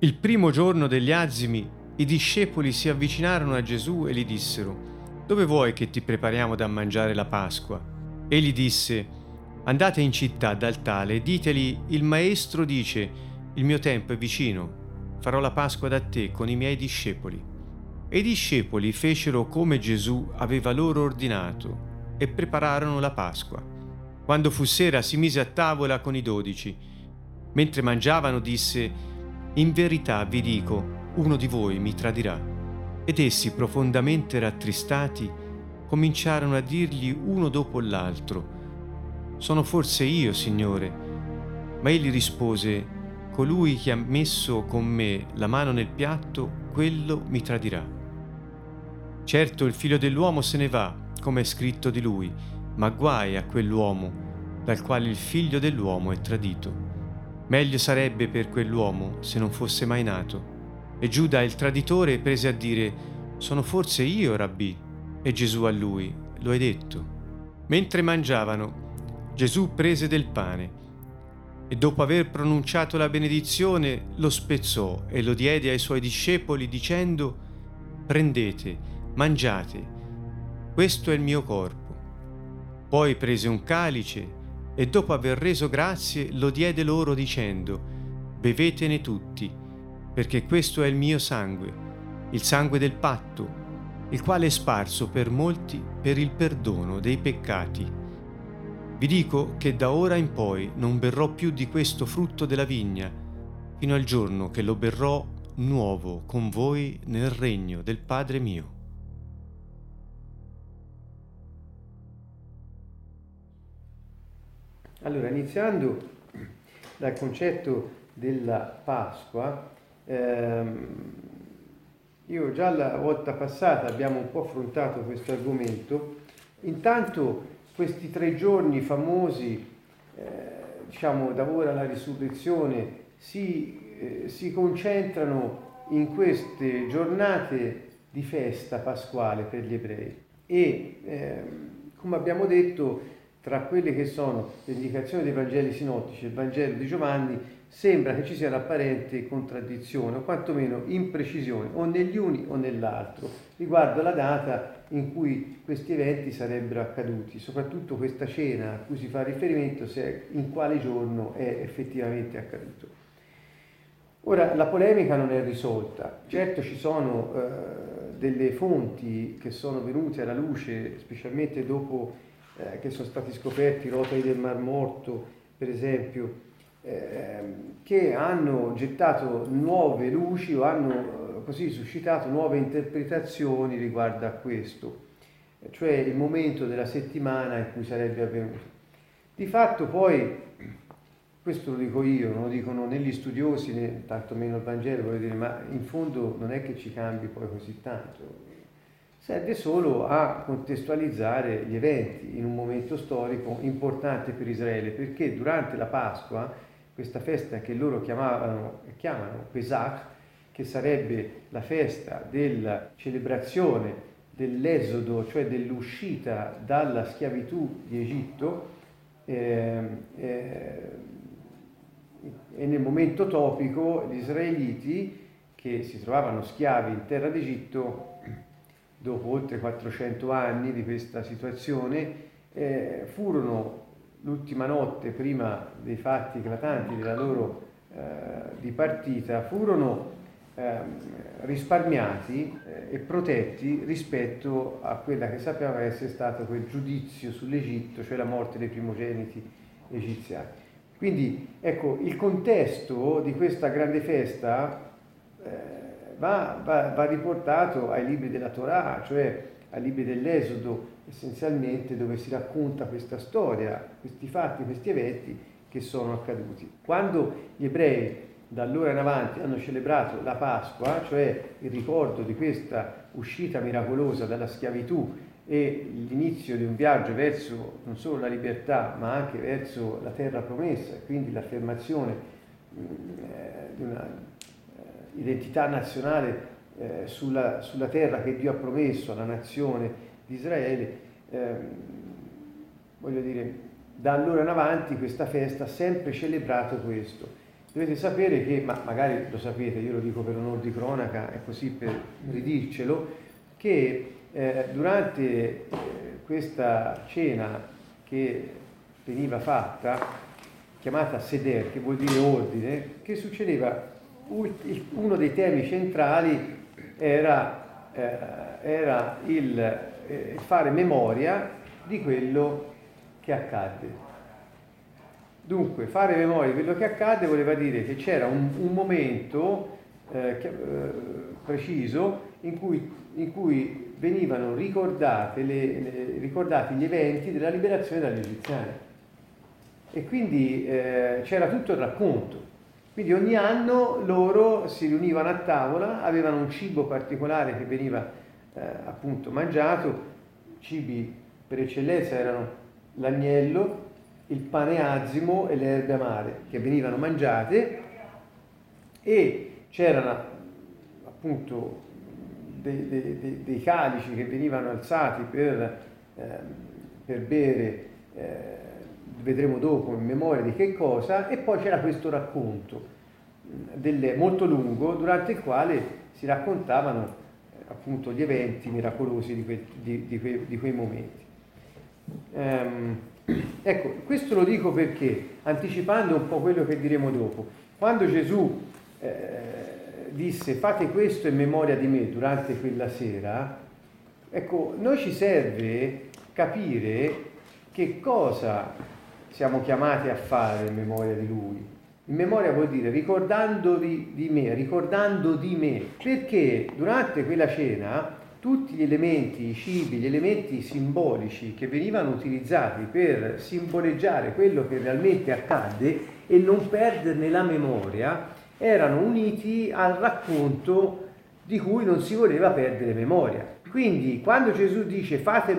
Il primo giorno degli azimi i discepoli si avvicinarono a Gesù e gli dissero: «Dove vuoi che ti prepariamo da mangiare la Pasqua?» Egli disse: «Andate in città dal tale e diteli: il Maestro dice: il mio tempo è vicino, farò la Pasqua da te con i miei discepoli». E i discepoli fecero come Gesù aveva loro ordinato e prepararono la Pasqua. Quando fu sera si mise a tavola con i 12. Mentre mangiavano disse: «In verità vi dico, uno di voi mi tradirà». Ed essi, profondamente rattristati, cominciarono a dirgli uno dopo l'altro: «Sono forse io, Signore?» Ma egli rispose: «Colui che ha messo con me la mano nel piatto, quello mi tradirà. Certo, il Figlio dell'uomo se ne va, come è scritto di lui, ma guai a quell'uomo dal quale il Figlio dell'uomo è tradito. Meglio sarebbe per quell'uomo se non fosse mai nato». E Giuda, il traditore, prese a dire: «Sono forse io, Rabbì?» E Gesù a lui: «Lo hai detto». Mentre mangiavano, Gesù prese del pane e, dopo aver pronunciato la benedizione, lo spezzò e lo diede ai suoi discepoli dicendo: «Prendete, mangiate, questo è il mio corpo». Poi prese un calice e dopo aver reso grazie lo diede loro dicendo: «Bevetene tutti, perché questo è il mio sangue, il sangue del patto, il quale è sparso per molti per il perdono dei peccati. Vi dico che da ora in poi non berrò più di questo frutto della vigna, fino al giorno che lo berrò nuovo con voi nel regno del Padre mio». Allora, iniziando dal concetto della Pasqua, io già la volta passata abbiamo un po' affrontato questo argomento. Intanto questi 3 giorni famosi, da ora alla risurrezione, si concentrano in queste giornate di festa pasquale per gli ebrei e, come abbiamo detto, tra quelle che sono le indicazioni dei Vangeli sinottici e il Vangelo di Giovanni, sembra che ci sia un'apparente contraddizione, o quantomeno imprecisione, o negli uni o nell'altro, riguardo alla data in cui questi eventi sarebbero accaduti, soprattutto questa cena a cui si fa riferimento, se in quale giorno è effettivamente accaduto. Ora, la polemica non è risolta. Certo, ci sono delle fonti che sono venute alla luce, specialmente dopo che sono stati scoperti rotoli del Mar Morto, per esempio, che hanno gettato nuove luci o hanno così suscitato nuove interpretazioni riguardo a questo, cioè il momento della settimana in cui sarebbe avvenuto. Di fatto poi, questo lo dico io, non lo dicono né gli studiosi né tantomeno il Vangelo, voglio dire, ma in fondo non è che ci cambi poi così tanto. Serve solo a contestualizzare gli eventi in un momento storico importante per Israele, perché durante la Pasqua, questa festa che loro chiamano Pesach, che sarebbe la festa della celebrazione dell'esodo, cioè dell'uscita dalla schiavitù di Egitto, e nel momento topico gli israeliti, che si trovavano schiavi in terra d'Egitto, dopo oltre 400 anni di questa situazione, furono l'ultima notte prima dei fatti eclatanti della loro dipartita, furono risparmiati e protetti rispetto a quella che sappiamo essere stato quel giudizio sull'Egitto, cioè la morte dei primogeniti egiziani. Quindi ecco, il contesto di questa grande festa va riportato ai libri della Torah, cioè ai libri dell'Esodo, essenzialmente, dove si racconta questa storia, questi fatti, questi eventi che sono accaduti. Quando gli ebrei da allora in avanti hanno celebrato la Pasqua, cioè il ricordo di questa uscita miracolosa dalla schiavitù e l'inizio di un viaggio verso non solo la libertà, ma anche verso la terra promessa, quindi l'affermazione di una identità nazionale sulla terra che Dio ha promesso alla nazione di Israele, da allora in avanti questa festa ha sempre celebrato questo. dovete sapere che, ma magari lo sapete, io lo dico per onor di cronaca e così per ridircelo, che durante questa cena che veniva fatta, chiamata seder, che vuol dire ordine, che succedeva, uno dei temi centrali era il fare memoria di quello che accadde. Dunque, fare memoria di quello che accadde voleva dire che c'era un momento preciso in cui venivano ricordati gli eventi della liberazione dagli egiziani. E quindi c'era tutto il racconto. Quindi ogni anno loro si riunivano a tavola, avevano un cibo particolare che veniva appunto mangiato. Cibi per eccellenza erano l'agnello, il pane azimo e le erbe amare, che venivano mangiate, e c'erano appunto dei calici che venivano alzati per bere, vedremo dopo in memoria di che cosa, e poi c'era questo racconto molto lungo durante il quale si raccontavano appunto gli eventi miracolosi di quei momenti. Ecco, questo lo dico perché, anticipando un po' quello che diremo dopo, quando Gesù disse fate questo in memoria di me durante quella sera, ecco, noi ci serve capire che cosa siamo chiamati a fare in memoria di Lui. In memoria vuol dire ricordando di me, perché durante quella cena tutti gli elementi, i cibi, gli elementi simbolici che venivano utilizzati per simboleggiare quello che realmente accadde e non perderne la memoria, erano uniti al racconto di cui non si voleva perdere memoria. Quindi quando Gesù dice fate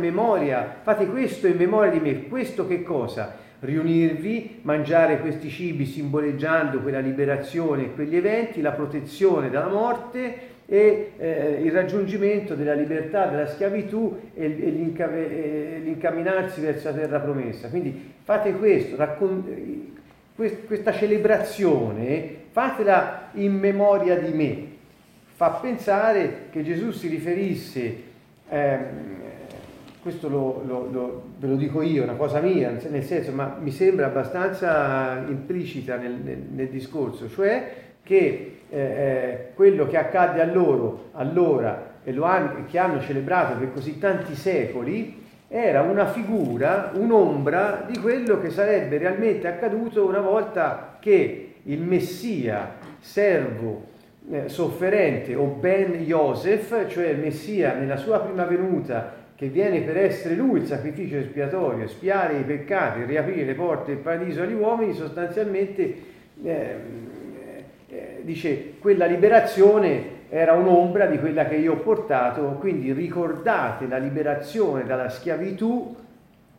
questo in memoria di me, questo che cosa? Riunirvi, mangiare questi cibi simboleggiando quella liberazione, quegli eventi, la protezione dalla morte e il raggiungimento della libertà, della schiavitù e l'incamminarsi verso la terra promessa. Quindi fate questo, questa celebrazione, fatela in memoria di me. Fa pensare che Gesù si riferisse, questo ve lo dico io, una cosa mia, nel senso, ma mi sembra abbastanza implicita nel discorso, cioè che quello che accadde a loro allora che hanno celebrato per così tanti secoli era una figura, un'ombra di quello che sarebbe realmente accaduto una volta che il Messia, servo sofferente, o ben Yosef, cioè il Messia nella sua prima venuta, che viene per essere lui il sacrificio espiatorio, espiare i peccati, riaprire le porte del paradiso agli uomini, sostanzialmente dice quella liberazione era un'ombra di quella che io ho portato, quindi ricordate la liberazione dalla schiavitù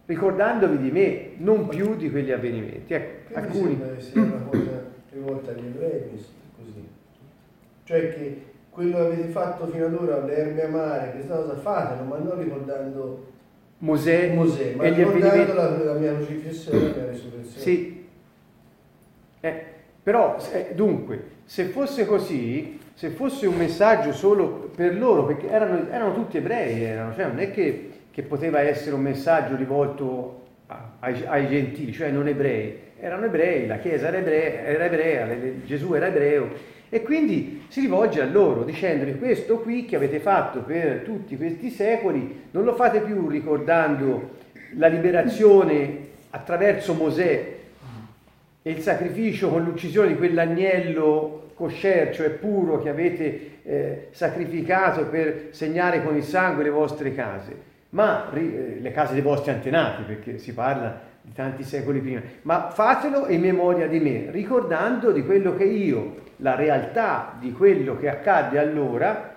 ricordandovi di me, non più di quegli avvenimenti. Ecco, alcuni sia una cosa rivolta agli ebrei, cioè che quello che avete fatto fino ad ora, le erbe amare, questa cosa fatelo, ma non ricordando Mosè ma ricordando la mia crocifissione, la mia resurrezione. Sì. Però, dunque, se fosse così, se fosse un messaggio solo per loro, perché erano tutti ebrei, cioè non è che poteva essere un messaggio rivolto ai gentili, cioè non ebrei, erano ebrei, la Chiesa era ebrea, Gesù era ebreo, e quindi si rivolge a loro dicendo che questo qui che avete fatto per tutti questi secoli non lo fate più ricordando la liberazione attraverso Mosè e il sacrificio con l'uccisione di quell'agnello kosher, cioè puro, che avete sacrificato per segnare con il sangue le vostre case, ma le case dei vostri antenati, perché si parla di tanti secoli prima, ma fatelo in memoria di me, ricordando di quello che io, la realtà di quello che accadde allora,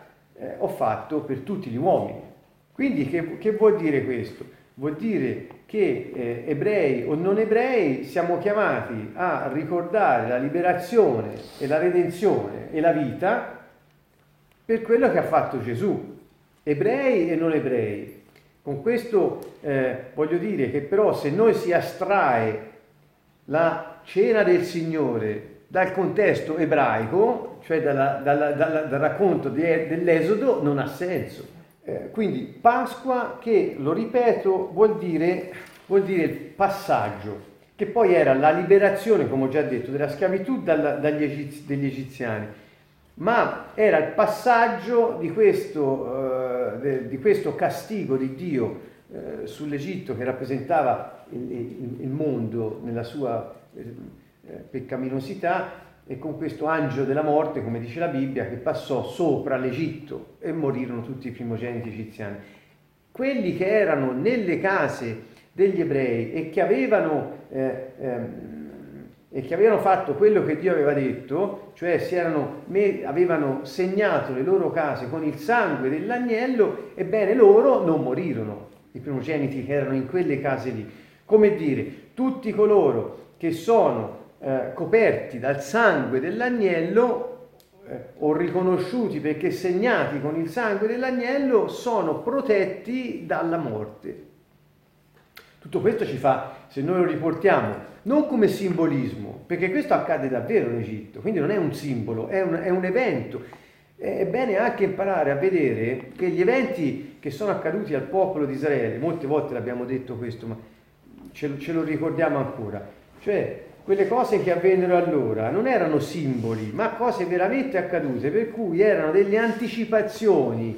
ho fatto per tutti gli uomini. Quindi che vuol dire questo? Vuol dire che ebrei o non ebrei siamo chiamati a ricordare la liberazione e la redenzione e la vita per quello che ha fatto Gesù, ebrei e non ebrei. Con questo voglio dire che però se noi si astrae la cena del Signore dal contesto ebraico, cioè dal racconto dell'Esodo, non ha senso. Quindi Pasqua, che, lo ripeto, vuol dire il passaggio, che poi era la liberazione, come ho già detto, della schiavitù degli egiziani, ma era il passaggio di questo castigo di Dio sull'Egitto, che rappresentava il mondo nella sua peccaminosità, e con questo angelo della morte, come dice la Bibbia, che passò sopra l'Egitto e morirono tutti i primogeniti egiziani. Quelli che erano nelle case degli ebrei e che avevano fatto quello che Dio aveva detto, cioè avevano segnato le loro case con il sangue dell'agnello, ebbene loro non morirono, i primogeniti che erano in quelle case lì. Come dire, tutti coloro che sono coperti dal sangue dell'agnello o riconosciuti perché segnati con il sangue dell'agnello sono protetti dalla morte. Tutto questo ci fa, se noi lo riportiamo, non come simbolismo, perché questo accade davvero in Egitto, quindi non è un simbolo, è un evento. È bene anche imparare a vedere che gli eventi che sono accaduti al popolo di Israele, molte volte l'abbiamo detto questo, ma ce lo ricordiamo ancora, cioè quelle cose che avvennero allora non erano simboli, ma cose veramente accadute, per cui erano delle anticipazioni,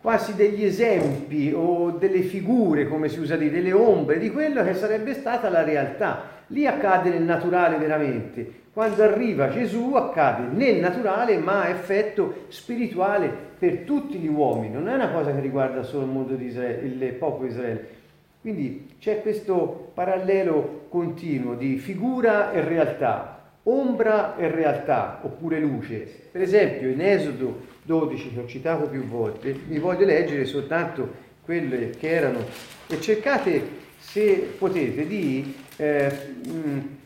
quasi degli esempi o delle figure, come si usa dire, delle ombre di quello che sarebbe stata la realtà. Lì accade nel naturale veramente. Quando arriva Gesù accade nel naturale, ma ha effetto spirituale per tutti gli uomini. Non è una cosa che riguarda solo il mondo di Israele, il popolo di Israele. Quindi c'è questo parallelo continuo di figura e realtà, ombra e realtà, oppure luce. Per esempio in Esodo 12, che ho citato più volte, vi voglio leggere soltanto quelle che erano, e cercate, se potete, di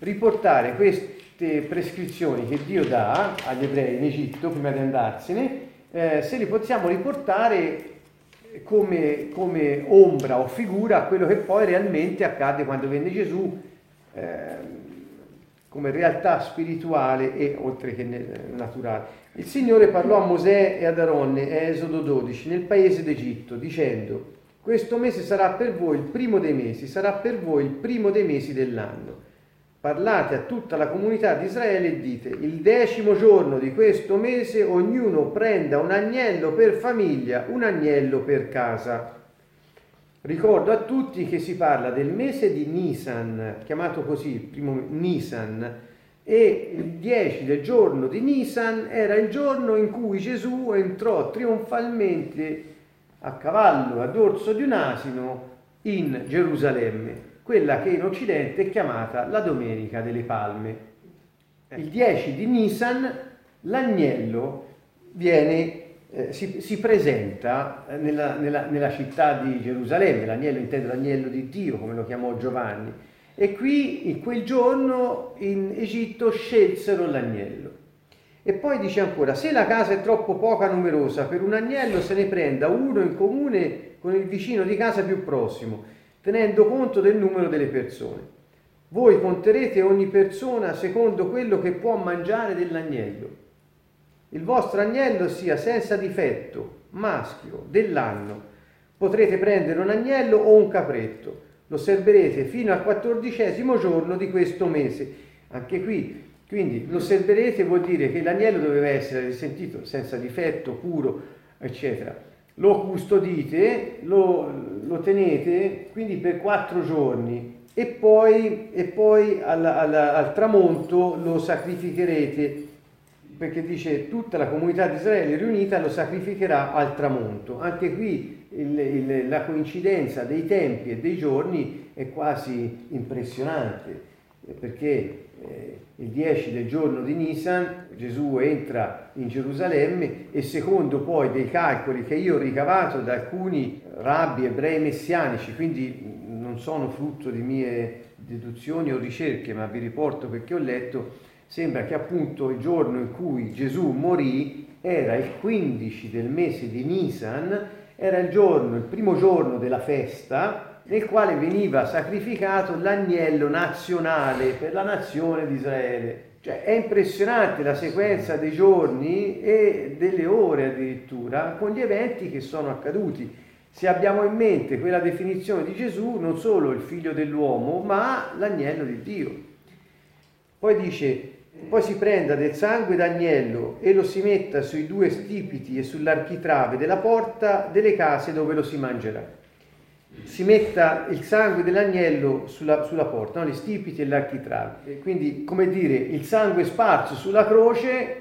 riportare queste prescrizioni che Dio dà agli ebrei in Egitto prima di andarsene, se li possiamo riportare come ombra o figura a quello che poi realmente accade quando venne Gesù, come realtà spirituale e oltre che naturale. Il Signore parlò a Mosè e ad Aronne, Esodo 12, nel paese d'Egitto, dicendo: questo mese sarà per voi il primo dei mesi, sarà per voi il primo dei mesi dell'anno. Parlate a tutta la comunità di Israele e dite: il 10° giorno di questo mese ognuno prenda un agnello per famiglia, un agnello per casa. Ricordo a tutti che si parla del mese di Nisan, chiamato così, il primo Nisan, e il 10 del giorno di Nisan era il giorno in cui Gesù entrò trionfalmente a cavallo, a dorso di un asino, in Gerusalemme, quella che in Occidente è chiamata la Domenica delle Palme. Il 10 di Nisan l'agnello viene si presenta nella città di Gerusalemme. L'agnello, intendo l'agnello di Dio, come lo chiamò Giovanni, e qui in quel giorno in Egitto scelsero l'agnello. E poi dice ancora: se la casa è troppo poca numerosa per un agnello, se ne prenda uno in comune con il vicino di casa più prossimo, tenendo conto del numero delle persone. Voi conterete ogni persona secondo quello che può mangiare dell'agnello. Il vostro agnello sia senza difetto, maschio, dell'anno. Potrete prendere un agnello o un capretto. Lo osserverete fino al 14° giorno di questo mese. Anche qui, quindi, lo osserverete vuol dire che l'agnello doveva essere risentito, senza difetto, puro, eccetera. Lo custodite, lo tenete quindi per 4 giorni e poi al tramonto lo sacrificherete, perché dice tutta la comunità di Israele riunita lo sacrificherà al tramonto. Anche qui la coincidenza dei tempi e dei giorni è quasi impressionante, perché il 10 del giorno di Nisan Gesù entra in Gerusalemme, e secondo poi dei calcoli che io ho ricavato da alcuni rabbi ebrei messianici, quindi non sono frutto di mie deduzioni o ricerche, ma vi riporto perché ho letto, sembra che appunto il giorno in cui Gesù morì era il 15 del mese di Nisan, era il primo giorno della festa nel quale veniva sacrificato l'agnello nazionale per la nazione di Israele. Cioè, è impressionante la sequenza dei giorni e delle ore addirittura con gli eventi che sono accaduti. Se abbiamo in mente quella definizione di Gesù, non solo il figlio dell'uomo, ma l'agnello di Dio. Poi dice, poi si prenda del sangue d'agnello e lo si metta sui due stipiti e sull'architrave della porta delle case dove lo si mangerà. Si metta il sangue dell'agnello sulla porta, no? Gli stipiti e l'architrave. Quindi, come dire, il sangue sparso sulla croce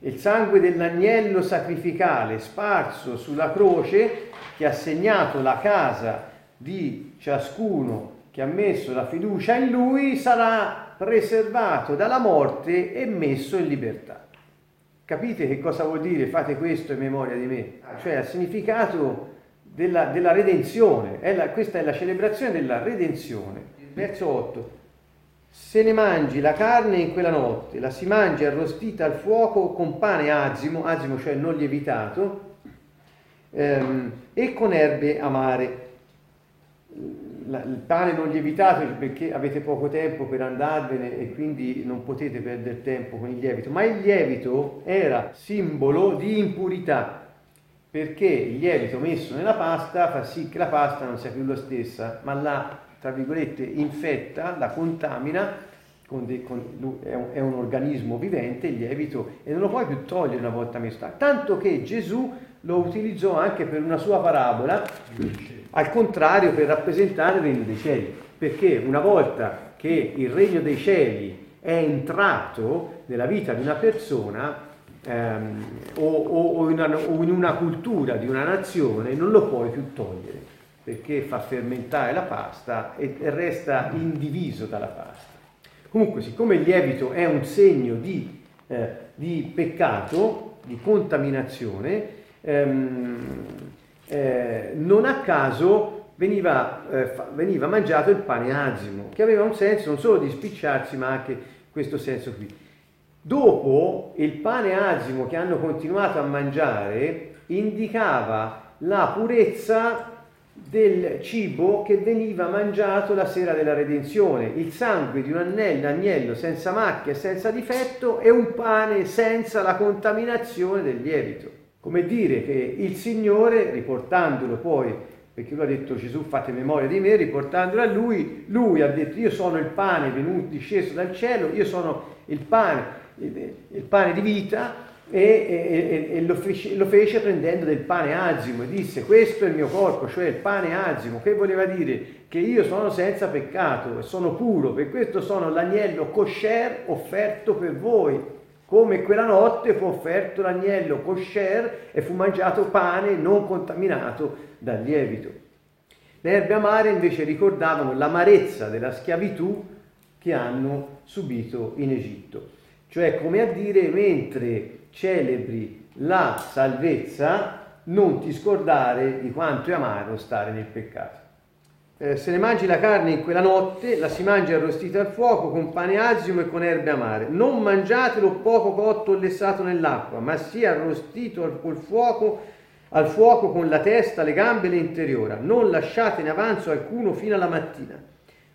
il sangue dell'agnello sacrificale sparso sulla croce che ha segnato la casa di ciascuno che ha messo la fiducia in lui sarà preservato dalla morte e messo in libertà. Capite che cosa vuol dire? Fate questo in memoria di me. Cioè, ha significato della redenzione, questa è la celebrazione della redenzione. Verso 8: se ne mangi la carne in quella notte, la si mangia arrostita al fuoco con pane azimo, cioè non lievitato, e con erbe amare. Il pane non lievitato perché avete poco tempo per andarvene e quindi non potete perdere tempo con il lievito, ma il lievito era simbolo di impurità, perché il lievito messo nella pasta fa sì che la pasta non sia più la stessa, ma la, tra virgolette, infetta, la contamina, è un organismo vivente il lievito e non lo puoi più togliere una volta messo. Tanto che Gesù lo utilizzò anche per una sua parabola, al contrario, per rappresentare il regno dei cieli, perché una volta che il regno dei cieli è entrato nella vita di una persona, o in una cultura di una nazione, non lo puoi più togliere perché fa fermentare la pasta e resta indiviso dalla pasta. Comunque, siccome il lievito è un segno di peccato, di contaminazione, non a caso veniva mangiato il pane azimo, che aveva un senso non solo di spicciarsi, ma anche questo senso qui. Dopo, il pane azimo che hanno continuato a mangiare indicava la purezza del cibo che veniva mangiato la sera della redenzione. Il sangue di un agnello senza macchia e senza difetto e un pane senza la contaminazione del lievito. Come dire che il Signore, riportandolo poi, perché lui ha detto Gesù fate memoria di me, riportandolo a lui ha detto io sono il pane disceso dal cielo, io sono il pane di vita e lo fece prendendo del pane azimo e disse questo è il mio corpo, cioè il pane azimo, che voleva dire che io sono senza peccato e sono puro, per questo sono l'agnello kosher offerto per voi, come quella notte fu offerto l'agnello kosher e fu mangiato pane non contaminato dal lievito. Le erbe amare invece ricordavano l'amarezza della schiavitù che hanno subito in Egitto, cioè come a dire mentre celebri la salvezza non ti scordare di quanto è amaro stare nel peccato. Se ne mangi la carne in quella notte, la si mangia arrostita al fuoco con pane azimo e con erbe amare. Non mangiatelo poco cotto o lessato nell'acqua, ma sia arrostito al fuoco con la testa, le gambe e l'interiora. Non lasciate in avanzo alcuno fino alla mattina.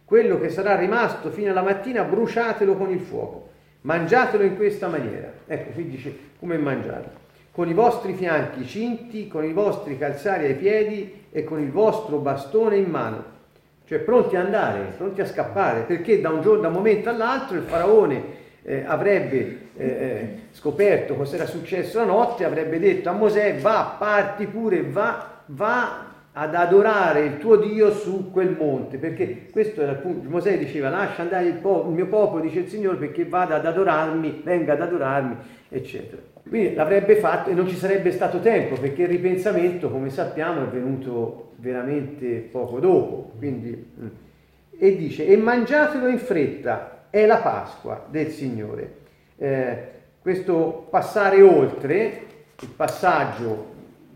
Quello che sarà rimasto fino alla mattina bruciatelo con il fuoco, mangiatelo in questa maniera. Ecco, qui dice come mangiarlo. Con i vostri fianchi cinti, con i vostri calzari ai piedi e con il vostro bastone in mano. Cioè pronti ad andare, pronti a scappare, perché da un momento all'altro il faraone avrebbe scoperto cosa era successo la notte, avrebbe detto a Mosè parti pure, va ad adorare il tuo Dio su quel monte, perché questo era il punto. Mosè diceva lascia andare il mio popolo, dice il Signore, perché venga ad adorarmi, eccetera. Quindi l'avrebbe fatto e non ci sarebbe stato tempo, perché il ripensamento, come sappiamo, è venuto veramente poco dopo. Quindi, e dice e mangiatelo in fretta, è la Pasqua del Signore. Questo passare oltre, il passaggio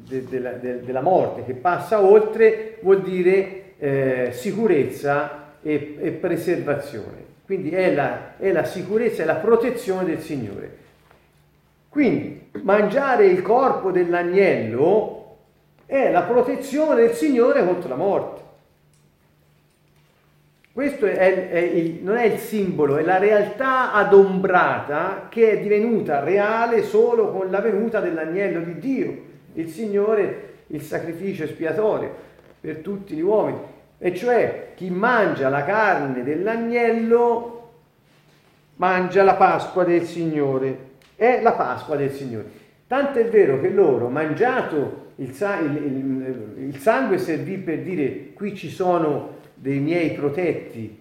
della morte che passa oltre, vuol dire sicurezza e preservazione, quindi è la sicurezza e la protezione del Signore. Quindi mangiare il corpo dell'agnello è la protezione del Signore contro la morte. Questo non è il simbolo, è la realtà adombrata che è divenuta reale solo con la venuta dell'agnello di Dio, il Signore, il sacrificio espiatorio per tutti gli uomini. E cioè chi mangia la carne dell'agnello mangia la Pasqua del Signore, è la Pasqua del Signore. Tanto è vero che loro, mangiato il sangue, servì per dire: qui ci sono dei miei protetti,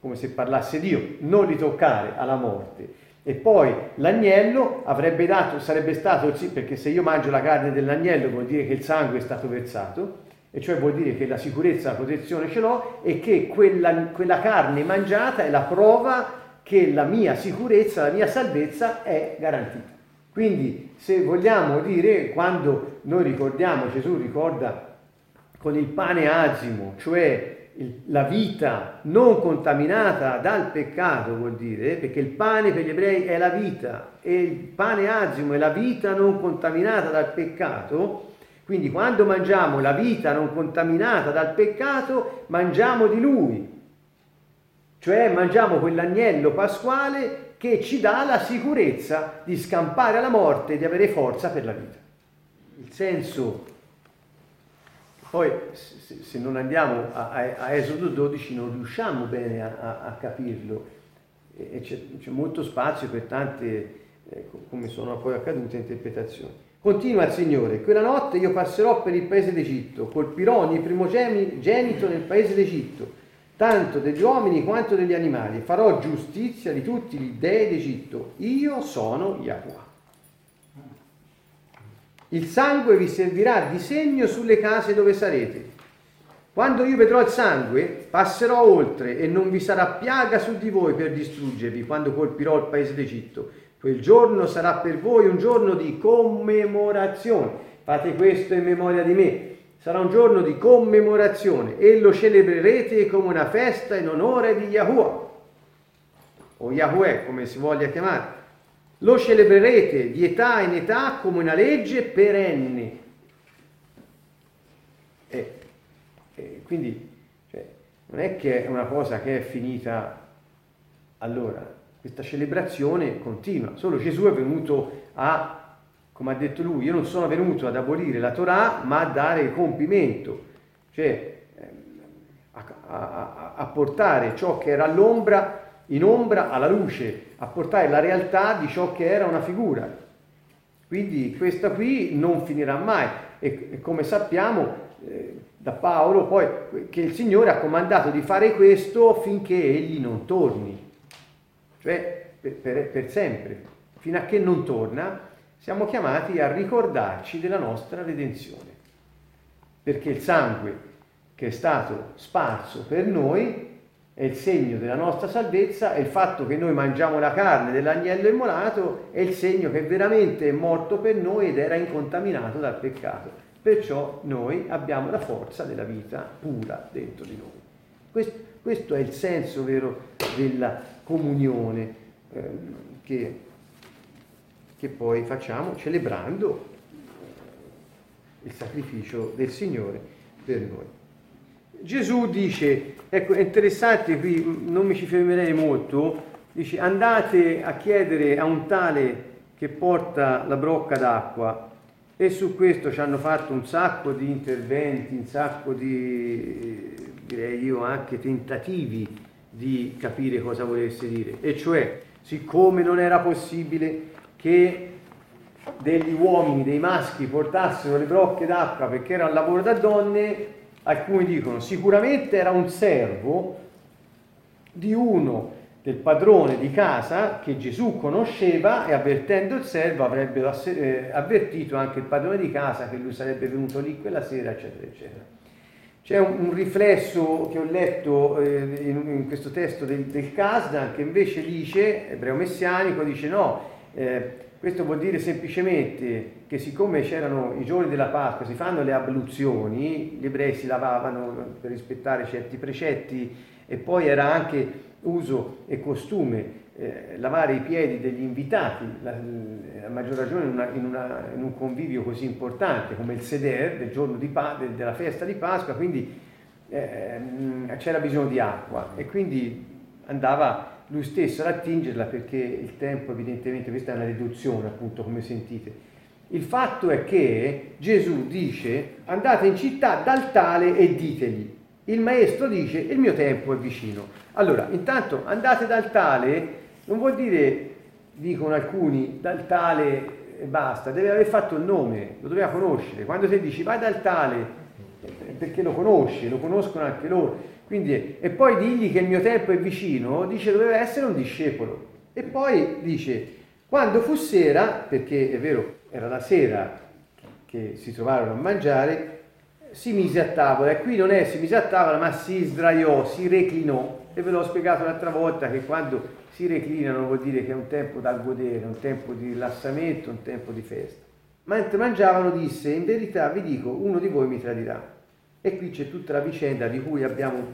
come se parlasse Dio, non li toccare, alla morte. E poi l'agnello avrebbe dato, sarebbe stato, sì, perché se io mangio la carne dell'agnello vuol dire che il sangue è stato versato, e cioè vuol dire che la sicurezza, la protezione ce l'ho, e che quella carne mangiata è la prova che la mia sicurezza, la mia salvezza è garantita. Quindi, se vogliamo dire, quando noi ricordiamo, Gesù ricorda con il pane azimo, cioè la vita non contaminata dal peccato, vuol dire, perché il pane per gli ebrei è la vita, e il pane azimo è la vita non contaminata dal peccato. Quindi quando mangiamo la vita non contaminata dal peccato, mangiamo di Lui, cioè mangiamo quell'agnello pasquale che ci dà la sicurezza di scampare alla morte e di avere forza per la vita. Il senso, poi se non andiamo a Esodo 12 non riusciamo bene a capirlo, e c'è molto spazio per tante, come sono poi accadute, interpretazioni. Continua il Signore: quella notte io passerò per il paese d'Egitto, colpirò ogni primogenito nel paese d'Egitto, tanto degli uomini quanto degli animali, farò giustizia di tutti gli dei d'Egitto, io sono Yahweh. Il sangue vi servirà di segno sulle case dove sarete. Quando io vedrò il sangue, passerò oltre e non vi sarà piaga su di voi per distruggervi quando colpirò il paese d'Egitto. Quel giorno sarà per voi un giorno di commemorazione. Fate questo in memoria di me. Sarà un giorno di commemorazione e lo celebrerete come una festa in onore di Yahweh, o Yahweh come si voglia chiamare. Lo celebrerete di età in età come una legge perenne. Quindi non è che è una cosa che è finita allora. Questa celebrazione continua, solo Gesù è venuto a, come ha detto lui, io non sono venuto ad abolire la Torah, ma a dare il compimento, cioè a portare ciò che era all'ombra, in ombra, alla luce, a portare la realtà di ciò che era una figura. Quindi questa qui non finirà mai, e come sappiamo da Paolo poi che il Signore ha comandato di fare questo finché egli non torni. Cioè per sempre, fino a che non torna, siamo chiamati a ricordarci della nostra redenzione, perché il sangue che è stato sparso per noi è il segno della nostra salvezza, e il fatto che noi mangiamo la carne dell'agnello immolato è il segno che veramente è morto per noi ed era incontaminato dal peccato. Perciò noi abbiamo la forza della vita pura dentro di noi. Questo è il senso vero della comunione che poi facciamo celebrando il sacrificio del Signore per noi. Gesù dice, ecco, è interessante qui, non mi ci fermerei molto, dice: andate a chiedere a un tale che porta la brocca d'acqua. E su questo ci hanno fatto un sacco di interventi, un sacco di, direi io, anche tentativi di capire cosa volesse dire, e cioè, siccome non era possibile che degli uomini, dei maschi, portassero le brocche d'acqua perché era un lavoro da donne, alcuni dicono sicuramente era un servo di uno, del padrone di casa, che Gesù conosceva, e avvertendo il servo avrebbe avvertito anche il padrone di casa che lui sarebbe venuto lì quella sera, eccetera eccetera. C'è un riflesso che ho letto in questo testo del Kasdan, che invece dice, ebreo messianico, dice no, questo vuol dire semplicemente che siccome c'erano i giorni della Pasqua, si fanno le abluzioni, gli ebrei si lavavano per rispettare certi precetti, e poi era anche uso e costume lavare i piedi degli invitati, a maggior ragione in un convivio così importante come il Seder, del giorno della festa di Pasqua. Quindi c'era bisogno di acqua e quindi andava lui stesso ad attingerla, perché il tempo evidentemente, questa è una riduzione appunto come sentite. Il fatto è che Gesù dice: andate in città dal tale e ditegli. Il maestro dice: il mio tempo è vicino. Allora, intanto andate dal tale non vuol dire, dicono alcuni, dal tale e basta, deve aver fatto il nome, lo doveva conoscere. Quando te dici vai dal tale, perché lo conosci, lo conoscono anche loro. Quindi, e poi digli che il mio tempo è vicino, dice doveva essere un discepolo. E poi dice, quando fu sera, perché è vero, era la sera che si trovarono a mangiare, si mise a tavola, e qui non è si mise a tavola, ma si sdraiò, si reclinò. E ve l'ho spiegato l'altra volta che quando si reclinano vuol dire che è un tempo da godere, un tempo di rilassamento, un tempo di festa. Mentre mangiavano disse: in verità vi dico, uno di voi mi tradirà. E qui c'è tutta la vicenda di cui abbiamo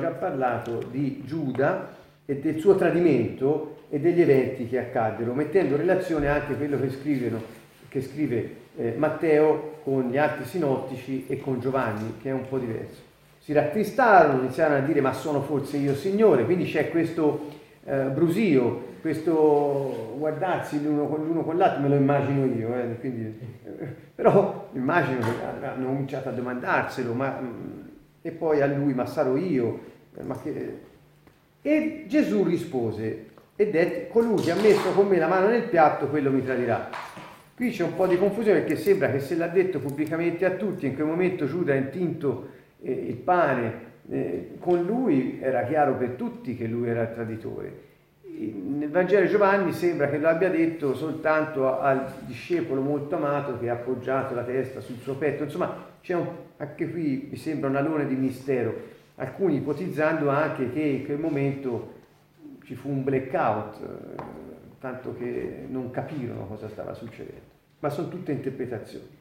già parlato, di Giuda e del suo tradimento e degli eventi che accaddero, mettendo in relazione anche quello che scrive Matteo con gli altri sinottici e con Giovanni, che è un po' diverso. Si rattristarono, iniziarono a dire: ma sono forse io, Signore? Quindi c'è questo brusio, questo guardarsi l'uno con l'altro, me lo immagino io, però immagino che hanno cominciato a domandarselo, e poi a lui: ma sarò io? E Gesù rispose e dette: colui che ha messo con me la mano nel piatto, quello mi tradirà. Qui c'è un po' di confusione, perché sembra che se l'ha detto pubblicamente a tutti, in quel momento Giuda ha intinto il pane con lui, era chiaro per tutti che lui era il traditore. Nel Vangelo di Giovanni sembra che lo abbia detto soltanto al discepolo molto amato che ha appoggiato la testa sul suo petto. Insomma, c'è anche qui mi sembra un alone di mistero, alcuni ipotizzando anche che in quel momento ci fu un blackout, tanto che non capirono cosa stava succedendo, ma sono tutte interpretazioni.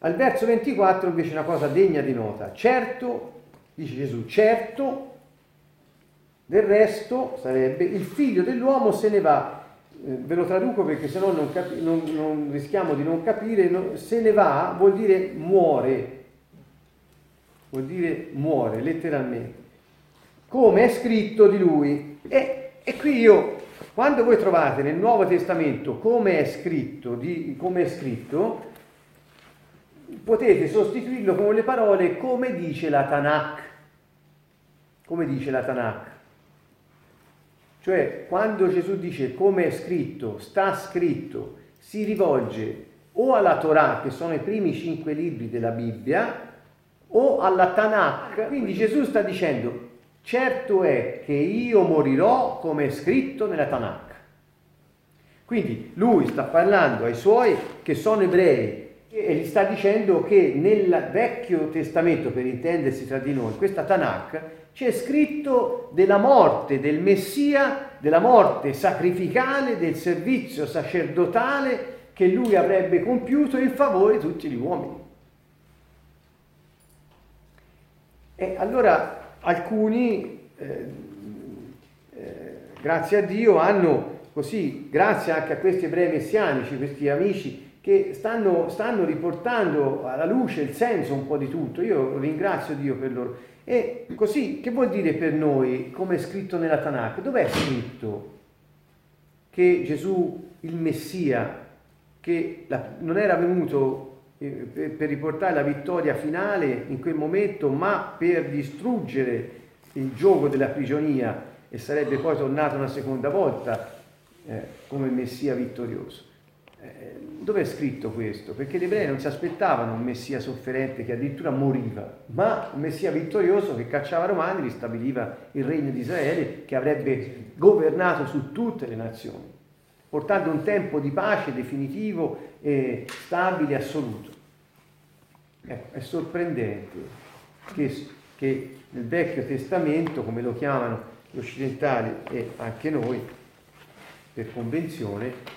Al verso 24 invece una cosa degna di nota: certo, dice Gesù, certo del resto sarebbe il figlio dell'uomo se ne va, ve lo traduco perché sennò non rischiamo di non capire, se ne va vuol dire muore letteralmente, come è scritto di lui. E qui quando voi trovate nel Nuovo Testamento come è scritto, potete sostituirlo con le parole come dice la Tanakh. Cioè, quando Gesù dice come è scritto, sta scritto, si rivolge o alla Torah, che sono i primi 5 libri della Bibbia, o alla Tanakh. Quindi Gesù sta dicendo: certo è che io morirò come è scritto nella Tanakh. Quindi lui sta parlando ai suoi che sono ebrei, e gli sta dicendo che nel Vecchio Testamento, per intendersi tra di noi, questa Tanakh, c'è scritto della morte del Messia, della morte sacrificale, del servizio sacerdotale che lui avrebbe compiuto in favore di tutti gli uomini. E allora alcuni, grazie a Dio, hanno così, grazie anche a questi ebrei messianici, questi amici, che stanno riportando alla luce il senso un po' di tutto. Io ringrazio Dio per loro. E così, che vuol dire per noi come è scritto nella Tanakh? Dov'è scritto che Gesù, il Messia, che non era venuto per riportare la vittoria finale in quel momento, ma per distruggere il giogo della prigionia, e sarebbe poi tornato una seconda volta come Messia vittorioso? Dove è scritto questo? Perché gli ebrei non si aspettavano un Messia sofferente che addirittura moriva, ma un Messia vittorioso che cacciava Romani, ristabiliva il regno di Israele, che avrebbe governato su tutte le nazioni, portando un tempo di pace definitivo e stabile assoluto. Ecco, è sorprendente che nel Vecchio Testamento, come lo chiamano gli occidentali e anche noi per convenzione,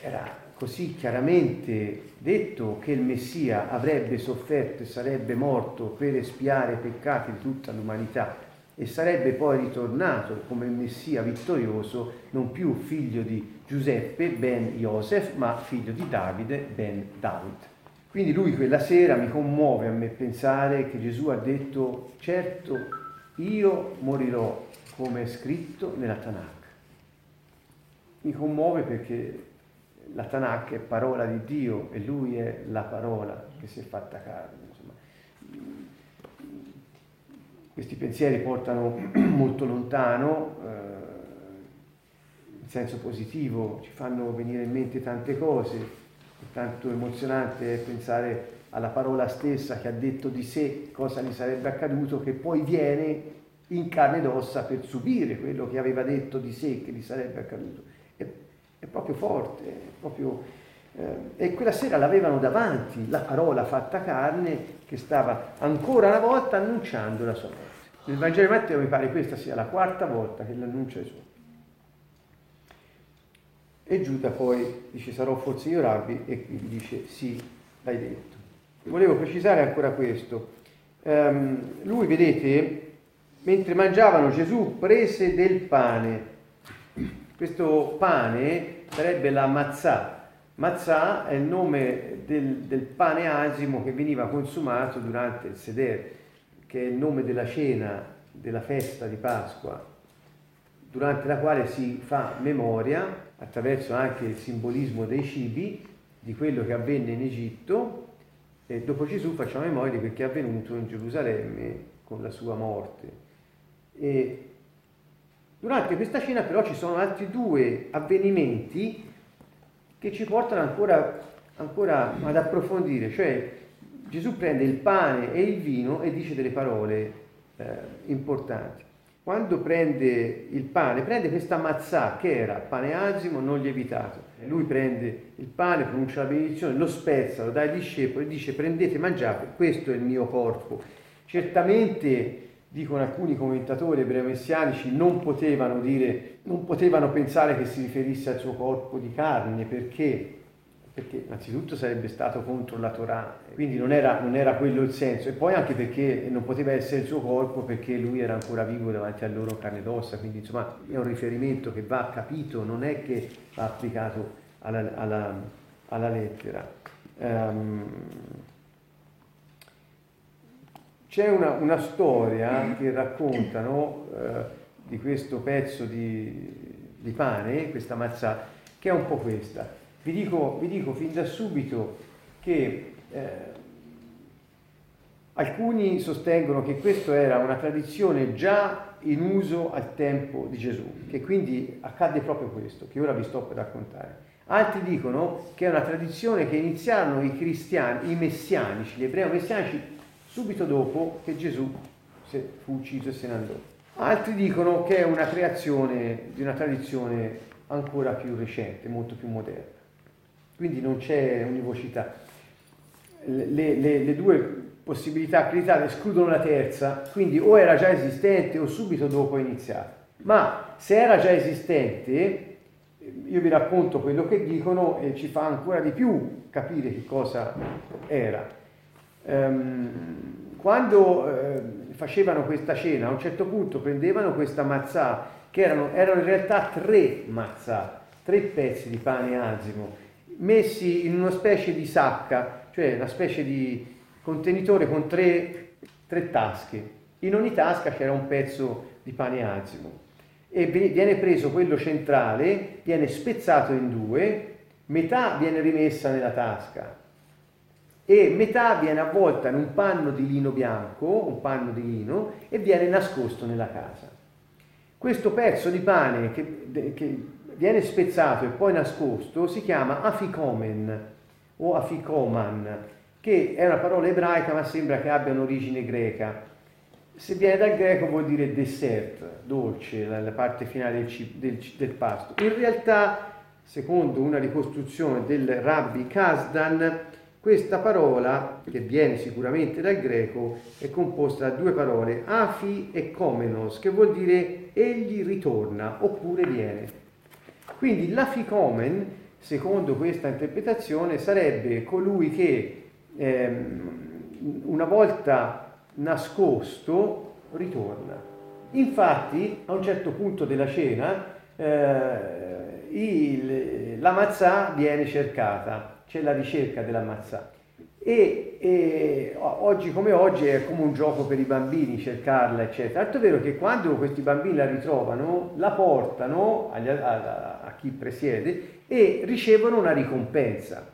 era così chiaramente detto che il Messia avrebbe sofferto e sarebbe morto per espiare i peccati di tutta l'umanità, e sarebbe poi ritornato come Messia vittorioso, non più figlio di Giuseppe ben Iosef, ma figlio di Davide ben David. Quindi lui quella sera mi commuove a me pensare che Gesù ha detto: certo, io morirò come è scritto nella Tanakh. Mi commuove perché la Tanakh è parola di Dio e lui è la parola che si è fatta carne. Insomma, questi pensieri portano molto lontano, in senso positivo, ci fanno venire in mente tante cose. Tanto emozionante è pensare alla parola stessa che ha detto di sé cosa gli sarebbe accaduto, che poi viene in carne ed ossa per subire quello che aveva detto di sé che gli sarebbe accaduto. È proprio forte, è proprio, e quella sera l'avevano davanti la parola fatta carne che stava ancora una volta annunciando la sua morte. Nel Vangelo di Matteo mi pare questa sia la quarta volta che l'annuncia Gesù. E Giuda poi dice: sarò forse io Rabbi? E quindi dice: sì, l'hai detto. Volevo precisare ancora questo. Lui, vedete, mentre mangiavano, Gesù prese del pane. Questo pane sarebbe la mazzà. Mazzà è il nome del pane asimo che veniva consumato durante il seder, che è il nome della cena della festa di Pasqua, durante la quale si fa memoria, attraverso anche il simbolismo dei cibi, di quello che avvenne in Egitto, e dopo Gesù facciamo memoria di quel che è avvenuto in Gerusalemme con la sua morte. E durante questa cena però ci sono altri due avvenimenti che ci portano ancora ad approfondire, cioè Gesù prende il pane e il vino e dice delle parole importanti. Quando prende il pane, prende questa mazzà che era pane azimo non lievitato. Lui prende il pane, pronuncia la benedizione, lo spezza, lo dà ai discepoli e dice: prendete, mangiate, questo è il mio corpo. Certamente, dicono alcuni commentatori ebreo-messianici, non potevano pensare che si riferisse al suo corpo di carne, perché innanzitutto sarebbe stato contro la Torah, quindi non era quello il senso, e poi anche perché non poteva essere il suo corpo perché lui era ancora vivo davanti a loro carne ed ossa, quindi insomma è un riferimento che va capito, non è che va applicato alla lettera. C'è una storia che raccontano di questo pezzo di pane, questa mazzà, che è un po' questa. Vi dico fin da subito che alcuni sostengono che questa era una tradizione già in uso al tempo di Gesù, che quindi accadde proprio questo, che ora vi sto per raccontare. Altri dicono che è una tradizione che iniziarono i cristiani, i messianici, gli ebreo-messianici, subito dopo che Gesù fu ucciso e se ne andò. Altri dicono che è una creazione di una tradizione ancora più recente, molto più moderna. Quindi non c'è univocità. Le due possibilità accreditate escludono la terza, quindi o era già esistente o subito dopo è iniziato. Ma se era già esistente, io vi racconto quello che dicono e ci fa ancora di più capire che cosa era. Quando facevano questa cena, a un certo punto prendevano questa mazzà, che erano in realtà tre mazzà, tre pezzi di pane azimo, messi in una specie di sacca, cioè una specie di contenitore con tre tasche. In ogni tasca c'era un pezzo di pane azimo e viene preso quello centrale, viene spezzato in due, metà viene rimessa nella tasca e metà viene avvolta in un panno di lino bianco, e viene nascosto nella casa. Questo pezzo di pane che viene spezzato e poi nascosto si chiama afikomen o afikoman, che è una parola ebraica ma sembra che abbia un'origine greca. Se viene dal greco vuol dire dessert, dolce, la parte finale del pasto. In realtà, secondo una ricostruzione del Rabbi Kasdan, questa parola, che viene sicuramente dal greco, è composta da due parole, afi e komenos, che vuol dire egli ritorna oppure viene. Quindi l'afikomen, secondo questa interpretazione, sarebbe colui che una volta nascosto ritorna. Infatti, a un certo punto della cena, la mazzà viene cercata, c'è la ricerca della mazzà. E oggi come oggi è come un gioco per i bambini cercarla, eccetera. Tanto è vero che quando questi bambini la ritrovano, la portano a chi presiede e ricevono una ricompensa.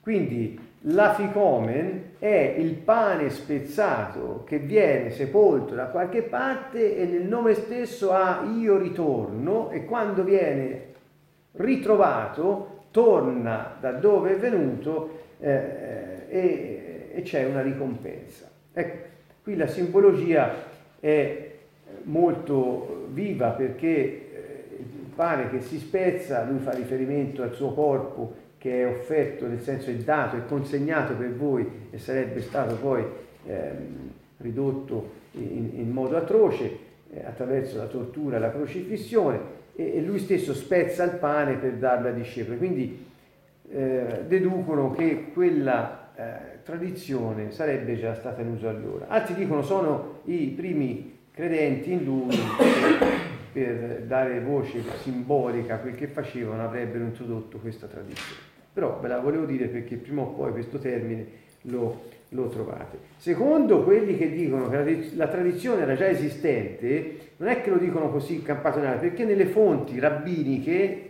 Quindi l'afikomen è il pane spezzato che viene sepolto da qualche parte e nel nome stesso ha io ritorno, e quando viene ritrovato torna da dove è venuto e c'è una ricompensa. Ecco, qui la simbologia è molto viva, perché il pane che si spezza, lui fa riferimento al suo corpo che è offerto, nel senso è dato, è consegnato per voi, e sarebbe stato poi ridotto in modo atroce attraverso la tortura e la crocifissione, e lui stesso spezza il pane per darlo ai discepoli. Quindi deducono che quella tradizione sarebbe già stata in uso allora. Altri dicono sono i primi credenti in lui per dare voce simbolica a quel che facevano, avrebbero introdotto questa tradizione. Però ve la volevo dire perché prima o poi questo termine lo trovate. Secondo quelli che dicono che la tradizione era già esistente, non è che lo dicono così campatonale, perché nelle fonti rabbiniche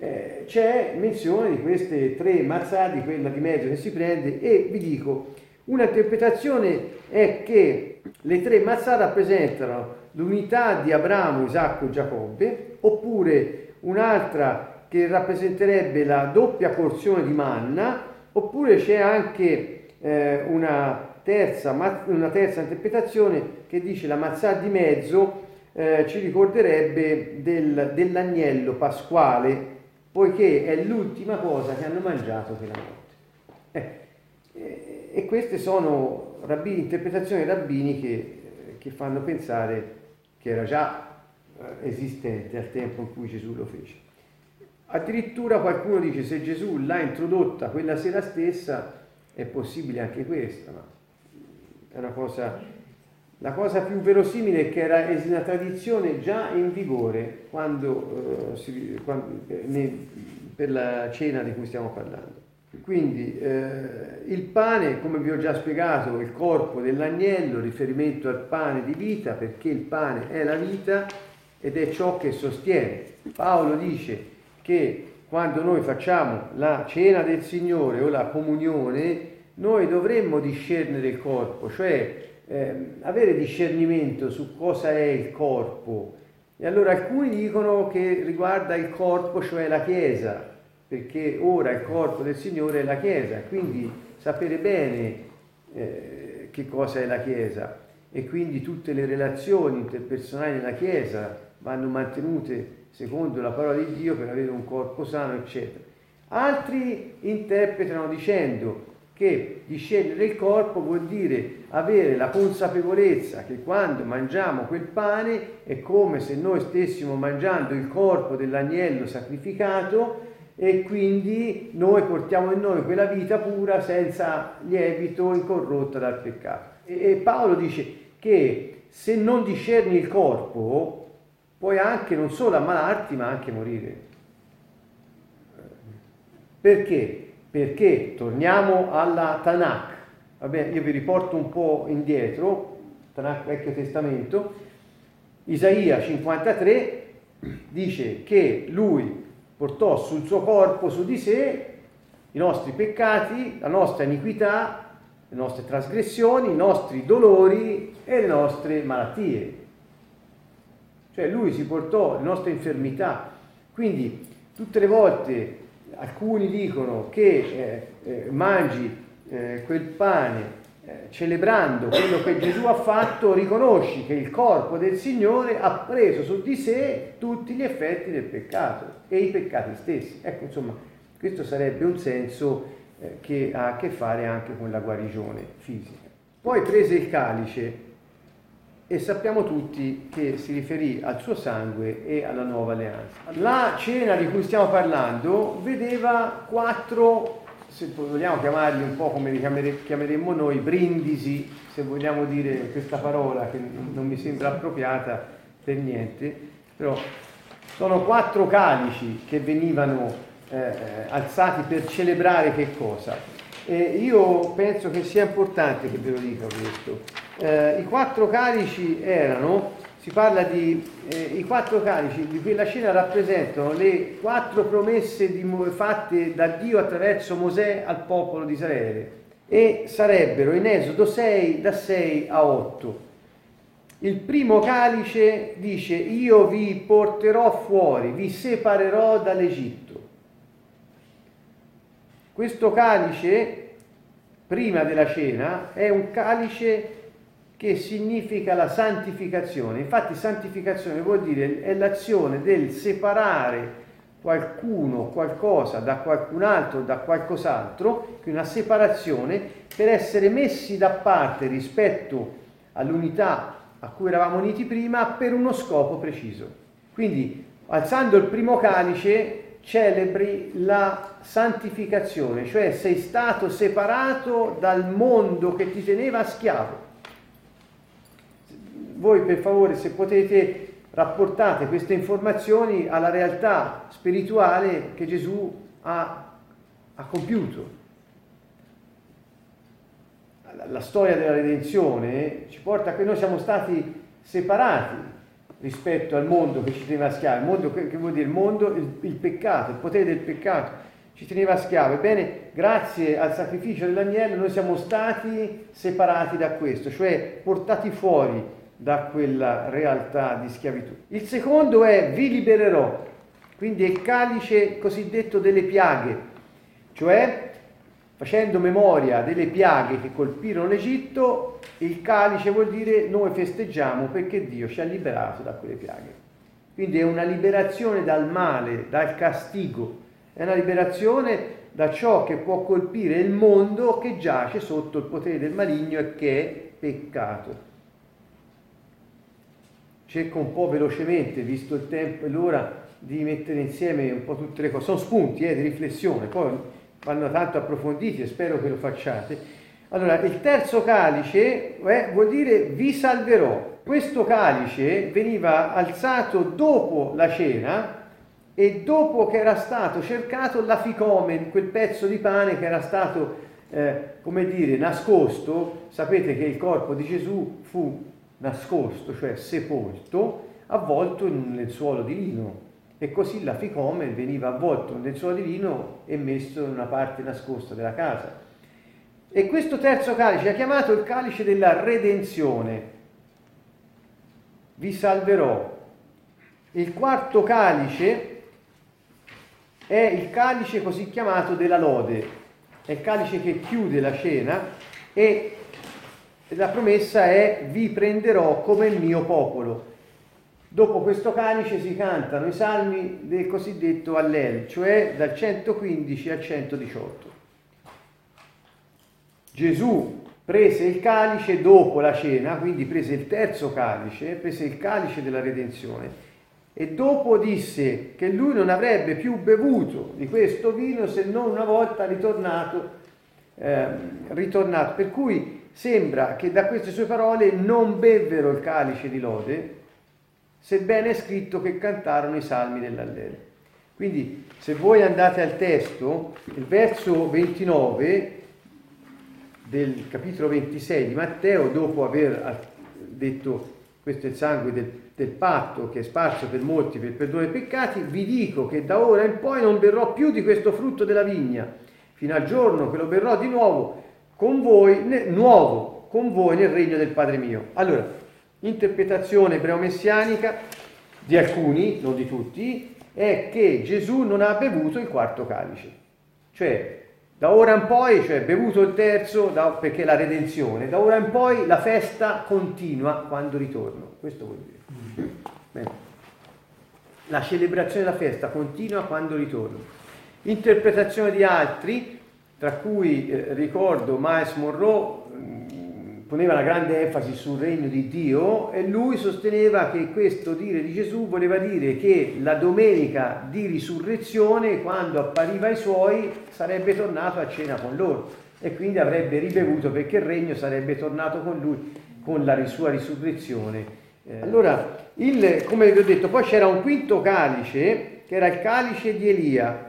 c'è menzione di queste tre mazzà, di quella di mezzo che si prende, e vi dico, una interpretazione è che le tre mazzà rappresentano l'unità di Abramo, Isacco e Giacobbe, oppure un'altra che rappresenterebbe la doppia porzione di manna, oppure c'è anche una terza interpretazione che dice la mazzà di mezzo ci ricorderebbe dell'agnello pasquale, poiché è l'ultima cosa che hanno mangiato quella notte. E queste sono interpretazioni rabbiniche che fanno pensare che era già esistente al tempo in cui Gesù lo fece. Addirittura qualcuno dice se Gesù l'ha introdotta quella sera stessa è possibile anche questa, ma è una cosa... La cosa più verosimile è che era una tradizione già in vigore per la cena di cui stiamo parlando. Quindi il pane, come vi ho già spiegato, il corpo dell'agnello, riferimento al pane di vita, perché il pane è la vita ed è ciò che sostiene. Paolo dice che quando noi facciamo la cena del Signore o la comunione, noi dovremmo discernere il corpo, cioè avere discernimento su cosa è il corpo. E allora alcuni dicono che riguarda il corpo, cioè la Chiesa, perché ora il corpo del Signore è la Chiesa, quindi sapere bene che cosa è la Chiesa, e quindi tutte le relazioni interpersonali della Chiesa vanno mantenute secondo la parola di Dio per avere un corpo sano, eccetera. Altri interpretano dicendo che discernere il corpo vuol dire avere la consapevolezza che quando mangiamo quel pane è come se noi stessimo mangiando il corpo dell'agnello sacrificato, e quindi noi portiamo in noi quella vita pura, senza lievito, incorrotta dal peccato. E Paolo dice che se non discerni il corpo puoi anche non solo ammalarti ma anche morire. Perché? Perché torniamo alla Tanakh. Vabbè, io vi riporto un po' indietro, Tanakh Vecchio Testamento. Isaia 53 dice che lui portò sul suo corpo, su di sé, i nostri peccati, la nostra iniquità, le nostre trasgressioni, i nostri dolori e le nostre malattie. Cioè lui si portò le nostre infermità. Quindi tutte le volte... Alcuni dicono che mangi quel pane celebrando quello che Gesù ha fatto, riconosci che il corpo del Signore ha preso su di sé tutti gli effetti del peccato e i peccati stessi. Ecco, insomma, questo sarebbe un senso che ha a che fare anche con la guarigione fisica. Poi prese il calice, e sappiamo tutti che si riferì al suo sangue e alla nuova alleanza. La cena di cui stiamo parlando vedeva quattro, se vogliamo chiamarli un po' come li chiameremmo noi, brindisi, se vogliamo dire questa parola che non mi sembra appropriata per niente, però sono quattro calici che venivano alzati per celebrare che cosa? Io penso che sia importante che ve lo dica questo. I quattro calici erano, si parla di, i quattro calici di quella cena rappresentano le quattro promesse fatte da Dio attraverso Mosè al popolo di Israele e sarebbero in Esodo 6 da 6 a 8. Il primo calice dice: io vi porterò fuori, vi separerò dall'Egitto. Questo calice, prima della cena, è un calice che significa la santificazione. Infatti santificazione vuol dire, è l'azione del separare qualcuno, qualcosa da qualcun altro, da qualcos'altro, quindi una separazione per essere messi da parte rispetto all'unità a cui eravamo uniti prima per uno scopo preciso. Quindi alzando il primo calice celebri la santificazione, cioè sei stato separato dal mondo che ti teneva schiavo. Voi per favore, se potete, rapportate queste informazioni alla realtà spirituale che Gesù ha compiuto. La storia della redenzione ci porta a che noi siamo stati separati rispetto al mondo che ci teneva schiavi. Il mondo, che vuol dire il mondo, il peccato, il potere del peccato ci teneva schiavi. Ebbene, grazie al sacrificio dell'agnello noi siamo stati separati da questo, cioè portati fuori da quella realtà di schiavitù. Il secondo è vi libererò, quindi è il calice cosiddetto delle piaghe, cioè facendo memoria delle piaghe che colpirono l'Egitto. Il calice vuol dire noi festeggiamo perché Dio ci ha liberato da quelle piaghe. Quindi è una liberazione dal male, dal castigo, è una liberazione da ciò che può colpire il mondo che giace sotto il potere del maligno e che è peccato. Cerco un po' velocemente, visto il tempo e l'ora, di mettere insieme un po' tutte le cose. Sono spunti di riflessione, poi vanno tanto approfonditi e spero che lo facciate. Allora, il terzo calice vuol dire vi salverò. Questo calice veniva alzato dopo la cena e dopo che era stato cercato l'aficomen, quel pezzo di pane che era stato, nascosto. Sapete che il corpo di Gesù fu nascosto, cioè sepolto, avvolto in un lenzuolo di lino. E così l'aficomen veniva avvolto in un lenzuolo di lino e messo in una parte nascosta della casa. E questo terzo calice è chiamato il calice della redenzione. Vi salverò. Il quarto calice è il calice così chiamato della lode. È il calice che chiude la cena e la promessa è vi prenderò come mio popolo. Dopo questo calice si cantano i salmi del cosiddetto Allel, cioè dal 115 al 118. Gesù prese il calice dopo la cena, quindi prese il terzo calice, prese il calice della redenzione e dopo disse che lui non avrebbe più bevuto di questo vino se non una volta ritornato. Per cui sembra che da queste sue parole non bevvero il calice di lode, sebbene è scritto che cantarono i salmi dell'Allel. Quindi se voi andate al testo, il verso 29 del capitolo 26 di Matteo, dopo aver detto questo è il sangue del patto che è sparso per molti per il perdono dei peccati, vi dico che da ora in poi non berrò più di questo frutto della vigna, fino al giorno che lo berrò di nuovo con voi, nel regno del Padre mio. Allora, interpretazione ebreo-messianica di alcuni, non di tutti, è che Gesù non ha bevuto il quarto calice, cioè da ora in poi, cioè bevuto il terzo, perché la redenzione, da ora in poi la festa continua quando ritorno. Questo vuol dire. Bene. La celebrazione della festa continua quando ritorno. Interpretazione di altri, tra cui ricordo Miles Monroe, poneva una grande enfasi sul regno di Dio e lui sosteneva che questo dire di Gesù voleva dire che la domenica di risurrezione, quando appariva ai suoi, sarebbe tornato a cena con loro e quindi avrebbe ribevuto perché il regno sarebbe tornato con lui con la sua risurrezione. Allora, come vi ho detto, poi c'era un quinto calice che era il calice di Elia.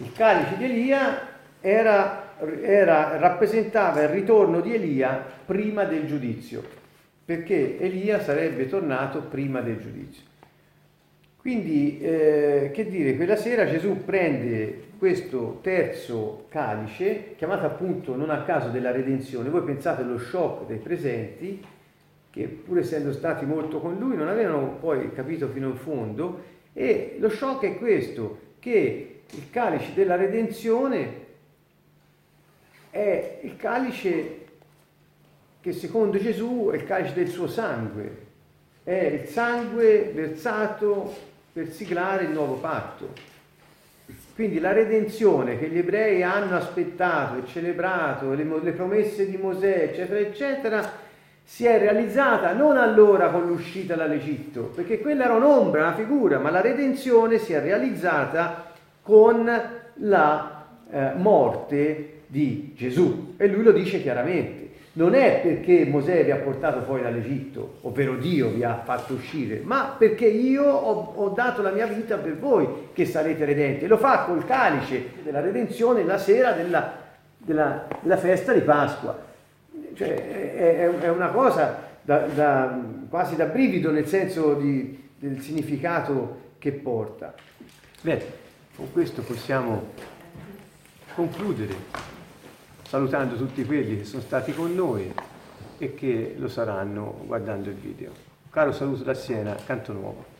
Il calice di Elia era rappresentava il ritorno di Elia prima del giudizio, perché Elia sarebbe tornato prima del giudizio. Quindi, che dire, quella sera Gesù prende questo terzo calice, chiamato appunto non a caso della redenzione. Voi pensate allo shock dei presenti, che pur essendo stati molto con lui non avevano poi capito fino in fondo, e lo shock è questo, che il calice della redenzione è il calice che secondo Gesù è il calice del suo sangue, è il sangue versato per siglare il nuovo patto. Quindi la redenzione che gli ebrei hanno aspettato e celebrato, le promesse di Mosè, eccetera, eccetera, si è realizzata non allora con l'uscita dall'Egitto, perché quella era un'ombra, una figura, ma la redenzione si è realizzata con la morte di Gesù. E lui lo dice chiaramente. Non è perché Mosè vi ha portato fuori dall'Egitto, ovvero Dio vi ha fatto uscire, ma perché io ho dato la mia vita per voi che sarete redenti. E lo fa col calice della redenzione la sera della festa di Pasqua. Cioè, è una cosa quasi da brivido nel senso del significato che porta. Bene, con questo possiamo concludere, salutando tutti quelli che sono stati con noi e che lo saranno guardando il video. Un caro saluto da Siena, Canto Nuovo.